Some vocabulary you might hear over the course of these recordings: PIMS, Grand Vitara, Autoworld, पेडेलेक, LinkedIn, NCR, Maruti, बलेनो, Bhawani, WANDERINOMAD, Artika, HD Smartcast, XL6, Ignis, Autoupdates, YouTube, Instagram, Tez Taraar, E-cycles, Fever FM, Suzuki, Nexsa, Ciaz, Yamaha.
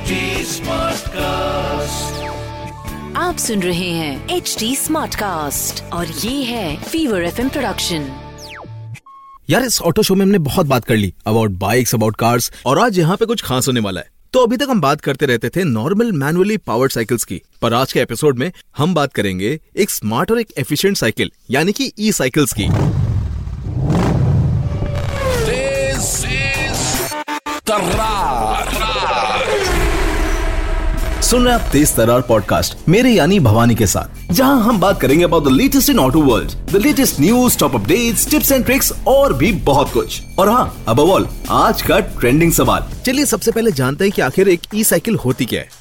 HD Smartcast। आप सुन रहे हैं HD Smartcast और ये है Fever FM प्रोडक्शन। यार इस ऑटो शो में हमने बहुत बात कर ली अबाउट बाइक्स, अबाउट कार्स, और आज यहाँ पे कुछ खास होने वाला है। तो अभी तक हम बात करते रहते थे नॉर्मल मैनुअली पावर्ड साइकिल्स की, पर आज के एपिसोड में हम बात करेंगे एक स्मार्ट और एक एफिशिएंट साइकिल यानी कि ई साइकिल्स की। सुन रहे आप तेज तरार पॉडकास्ट मेरे यानी भवानी के साथ, जहां हम बात करेंगे about the latest in auto world, the latest news, top updates, tips and tricks और भी बहुत कुछ। और हाँ, अबव ऑल आज का ट्रेंडिंग सवाल। चलिए सबसे पहले जानते हैं कि आखिर एक ई साइकिल होती क्या है।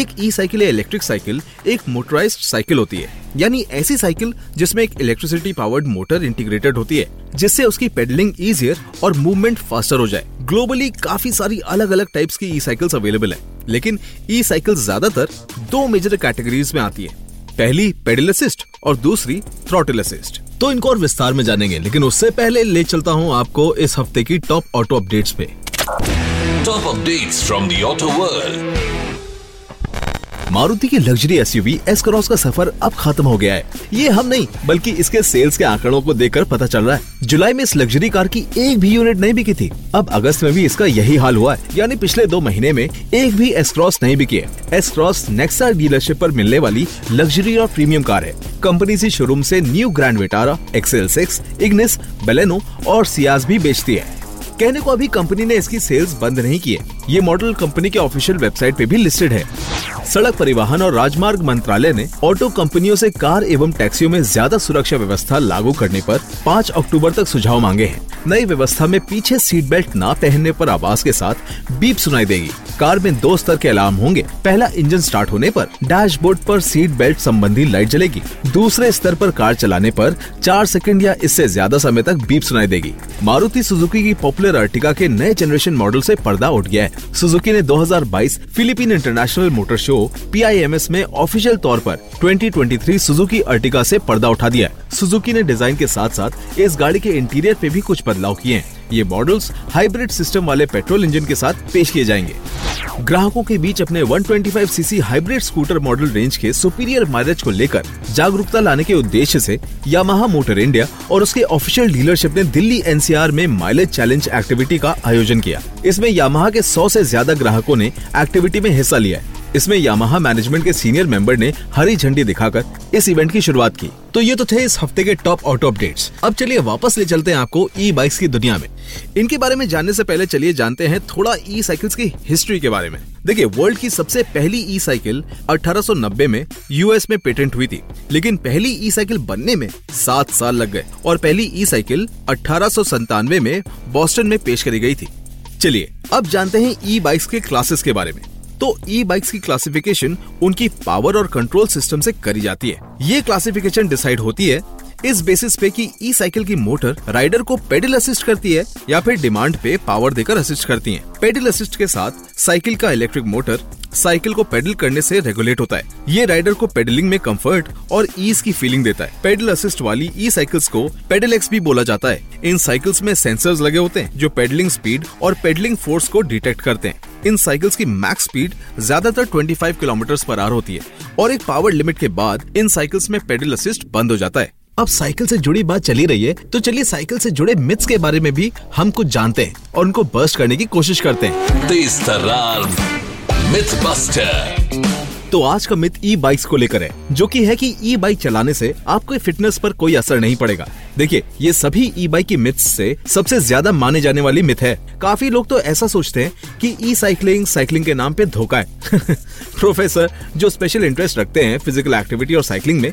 एक ई साइकिल या इलेक्ट्रिक साइकिल एक मोटराइज्ड साइकिल होती है, यानी ऐसी साइकिल जिसमें एक इलेक्ट्रिसिटी पावर्ड मोटर इंटीग्रेटेड होती है, जिससे उसकी पेडलिंग इजियर और मूवमेंट फास्टर हो जाए। ग्लोबली काफी सारी अलग अलग टाइप्स की ई साइकिल्स अवेलेबल है, लेकिन ई साइकिल ज्यादातर दो मेजर कैटेगरीज में आती है, पहली पेडल असिस्ट और दूसरी थ्रॉटल असिस्ट। तो इनको और विस्तार में जानेंगे, लेकिन उससे पहले ले चलता हूँ आपको इस हफ्ते की टॉप ऑटो अपडेट्स पे। Top updates from the auto world. Maruti की लग्जरी एसयूवी एस क्रॉस का सफर अब खत्म हो गया है। ये हम नहीं बल्कि इसके सेल्स के आंकड़ों को देखकर पता चल रहा है। जुलाई में इस लग्जरी कार की एक भी यूनिट नहीं बिकी थी। अब अगस्त में भी इसका यही हाल हुआ है, यानी पिछले 2 महीने में एक भी एस क्रॉस नहीं बिकी है। एस क्रॉस नेक्सा डीलरशिप पर मिलने वाली लग्जरी और प्रीमियम कार है। कंपनी इसी शोरूम से new Grand Vitara, XL6, Ignis, बलेनो और सियाज भी बेचती है। कहने को अभी कंपनी ने इसकी सेल्स बंद नहीं की है। ये मॉडल कंपनी के ऑफिशियल वेबसाइट पे भी लिस्टेड है। सड़क परिवहन और राजमार्ग मंत्रालय ने ऑटो कंपनियों से कार एवं टैक्सियों में ज्यादा सुरक्षा व्यवस्था लागू करने पर 5 अक्टूबर तक सुझाव मांगे हैं। नई व्यवस्था में पीछे सीट बेल्ट ना पहनने पर आवाज के साथ बीप सुनाई देगी। कार में 2 स्तर के अलार्म होंगे। पहला, इंजन स्टार्ट होने पर डैशबोर्ड पर सीट बेल्ट संबंधी लाइट जलेगी। दूसरे स्तर पर कार चलाने पर 4 सेकंड या इससे ज्यादा समय तक बीप सुनाई देगी। मारुति सुजुकी की पॉपुलर अर्टिका के नए जनरेशन मॉडल से पर्दा उठ गया है। सुजुकी ने 2022 Philippine international motor show PIMS में ऑफिशियल तौर पर 2023 सुजुकी अर्टिका से पर्दा उठा दिया। सुजुकी ने डिजाइन के साथ साथ इस गाड़ी के इंटीरियर पे भी कुछ बदलाव किए हैं। ये मॉडल्स हाइब्रिड सिस्टम वाले पेट्रोल इंजन के साथ पेश किए जाएंगे। ग्राहकों के बीच अपने 125 cc hybrid scooter model range के सुपीरियर माइलेज को लेकर जागरूकता लाने के उद्देश्य से यामाहा मोटर इंडिया और उसके ऑफिशियल डीलरशिप ने दिल्ली NCR में माइलेज चैलेंज एक्टिविटी का आयोजन किया। इसमें यामाहा के 100 से ज्यादा ग्राहकों ने एक्टिविटी में हिस्सा लिया। इसमें यामाहा मैनेजमेंट के सीनियर मेंबर ने हरी झंडी दिखाकर इस इवेंट की शुरुआत की। तो ये तो थे इस हफ्ते के टॉप ऑटो अपडेट्स। अब चलिए वापस ले चलते हैं आपको ई बाइक्स की दुनिया में। इनके बारे में जानने से पहले चलिए जानते हैं थोड़ा ई साइकिल्स की हिस्ट्री के बारे में। देखिए, वर्ल्ड की सबसे पहली ई साइकिल 1890 में US में पेटेंट हुई थी, लेकिन पहली ई साइकिल बनने में 7 साल लग गए और पहली ई साइकिल 1897 में बॉस्टन में पेश करी गई थी। चलिए अब जानते हैं ई बाइक्स के क्लासेस के बारे में। तो ई बाइक्स की क्लासिफिकेशन उनकी पावर और कंट्रोल सिस्टम से करी जाती है। ये क्लासिफिकेशन डिसाइड होती है इस बेसिस पे कि ई साइकिल की मोटर राइडर को पेडल असिस्ट करती है या फिर डिमांड पे पावर देकर असिस्ट करती है। पेडल असिस्ट के साथ साइकिल का इलेक्ट्रिक मोटर साइकिल को पेडल करने से रेगुलेट होता है। ये राइडर को पेडलिंग में कंफर्ट और ईज की फीलिंग देता है। पेडल असिस्ट वाली ई साइकिल्स को पेडल एक्स भी बोला जाता है। इन साइकिल्स में सेंसर्स लगे होते हैं जो पेडलिंग स्पीड और पेडलिंग फोर्स को डिटेक्ट करते हैं। इन साइकिल्स की मैक्स स्पीड ज्यादातर 25 किलोमीटर पर आवर होती है और एक पावर लिमिट के बाद इन साइकिल्स में पेडल असिस्ट बंद हो जाता है। अब साइकिल से जुड़ी बात चली रही है, तो चलिए साइकिल से जुड़े मिथ्स के बारे में भी हम कुछ जानते हैं और उनको बर्स्ट करने की कोशिश करते हैं। तेज तरार मिथ बस्टर। तो आज का मिथ ई बाइक्स को लेकर है, जो कि है कि ई बाइक चलाने से आपके फिटनेस पर कोई असर नहीं पड़ेगा। देखिए, ये सभी ई बाइक की मिथ्स से सबसे ज्यादा माने जाने वाली मिथ है। काफी लोग तो ऐसा सोचते हैं कि ई साइकिलिंग साइकिलिंग के नाम पे धोखा है। प्रोफेसर जो स्पेशल इंटरेस्ट रखते हैं फिजिकल एक्टिविटी और साइकिलिंग में,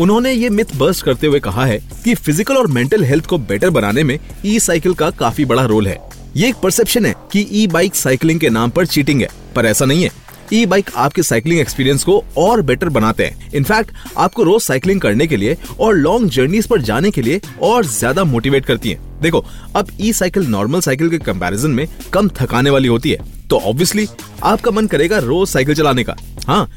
उन्होंने ये मिथ बर्स्ट करते हुए कहा है कि फिजिकल और मेंटल हेल्थ को बेटर बनाने में ई साइकिल का काफी बड़ा रोल है। ये एक परसेप्शन है कि ई बाइक साइकिलिंग के नाम पर चीटिंग है, पर ऐसा नहीं है। ई बाइक आपके साइकिलिंग एक्सपीरियंस को और बेटर बनाते हैं। इनफैक्ट आपको रोज साइकिलिंग करने के लिए और लॉन्ग जर्नीज पर जाने के लिए और ज्यादा मोटिवेट करती है। देखो, अब ई साइकिल नॉर्मल साइकिल के कंपैरिजन में कम थकाने वाली होती है, तो ऑब्वियसली आपका मन करेगा रोज साइकिल चलाने का। हाँ,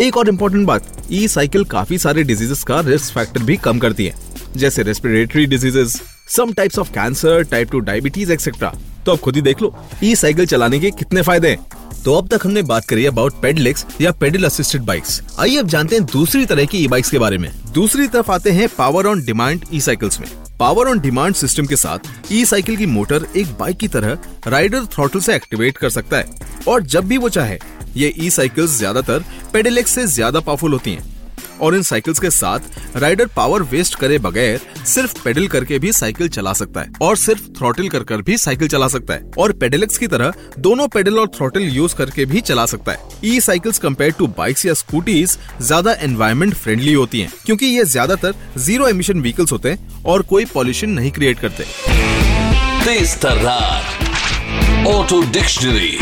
एक और इम्पोर्टेंट बात, ई साइकिल काफी सारे डिजीजेस का रिस्क फैक्टर भी कम करती है, जैसे respiratory diseases, some types of cancer, type 2 diabetes etcetera. तो आप खुद ही देख लो ई साइकिल चलाने के कितने फायदे हैं। तो अब तक हमने बात करी अबाउट पेडलेक्स या पेडल असिस्टेड बाइक्स। आइए अब जानते हैं दूसरी तरह की ई बाइक्स के बारे में। दूसरी तरफ आते हैं power on demand e cycles में। पावर ऑन डिमांड सिस्टम के साथ ई साइकिल की मोटर एक बाइक की तरह राइडर थ्रॉटल से एक्टिवेट कर सकता है और जब भी वो चाहे। ये ई साइकिल्स ज्यादातर पेडलेक्स से ज्यादा पावरफुल होती हैं और इन साइकिल्स के साथ राइडर पावर वेस्ट करे बगैर सिर्फ पेडल करके भी साइकिल चला सकता है और सिर्फ थ्रॉटल कर भी साइकिल चला सकता है और पेडलेक्स की तरह दोनों पेडल और थ्रॉटल यूज करके भी चला सकता है। E cycles compare to bikes या स्कूटीज ज्यादा एनवायरमेंट फ्रेंडली होती हैं क्योंकि ये ज्यादातर जीरो एमिशन व्हीकल्स होते हैं और कोई पॉल्यूशन नहीं क्रिएट करते। तेज तर्रार ऑटो डिक्शनरी।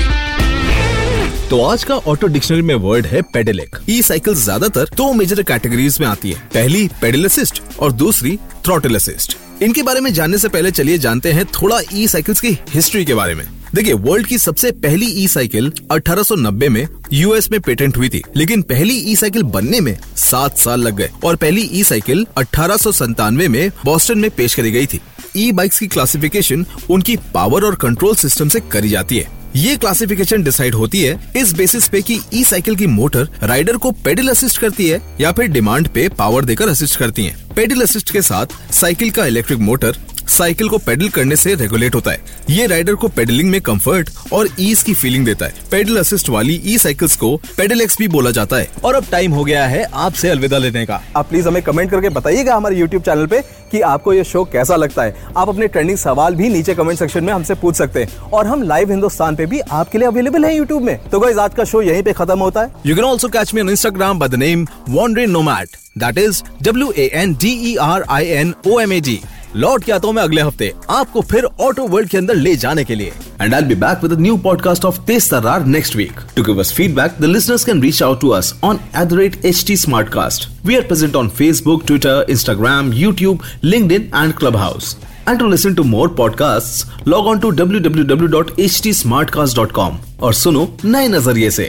तो आज का ऑटो डिक्शनरी में वर्ड है पेडेलेक। ई साइकिल ज्यादातर दो मेजर कैटेगरीज में आती है, पहली पेडल असिस्ट और दूसरी थ्रॉटल असिस्ट। इनके बारे में जानने से पहले चलिए जानते हैं थोड़ा ई साइकिल्स की हिस्ट्री के बारे में। देखिए, वर्ल्ड की सबसे पहली ई साइकिल 1890 में यूएस में पेटेंट हुई थी, लेकिन पहली ई साइकिल बनने में 7 साल लग गए और पहली ई साइकिल 1897 में बोस्टन में पेश करी गई थी। ई बाइक्स की क्लासिफिकेशन उनकी पावर और कंट्रोल सिस्टम से करी जाती है। ये क्लासिफिकेशन डिसाइड होती है इस बेसिस पे कि ई साइकिल की मोटर राइडर को पेडल असिस्ट करती है या फिर डिमांड पे पावर देकर असिस्ट करती है। पेडल असिस्ट के साथ साइकिल का इलेक्ट्रिक मोटर साइकिल को पेडल करने से रेगुलेट होता है। ये राइडर को पेडलिंग में कंफर्ट और ईज की फीलिंग देता है। पेडल असिस्ट वाली ई साइकिल्स को पेडलेक्स भी बोला जाता है। और अब टाइम हो गया है आपसे अलविदा लेने का। आप प्लीज हमें कमेंट करके बताइएगा हमारे यूट्यूब चैनल पे कि आपको ये शो कैसा लगता है। आप अपने ट्रेंडिंग सवाल भी नीचे कमेंट सेक्शन में हमसे पूछ सकते हैं और हम लाइव हिंदुस्तान पे भी आपके लिए अवेलेबल है यूट्यूब में। तो गाइस, आज का शो यहीं पे खत्म होता है। You can also catch me on Instagram by the name wandering nomad, that is WANDERINOMAD। लौट के आता हूँ मैं अगले हफ्ते आपको फिर ऑटो वर्ल्ड के अंदर ले जाने के लिए। And I will be back with a new podcast of Tez Tarrar next week. To give us feedback, the listeners can reach out to us on @HT Smartcast। We are present on Facebook, Twitter, Instagram, YouTube, LinkedIn and Clubhouse. And to listen to more podcasts, log on to www.htsmartcast.com और सुनो नए नजरिए से।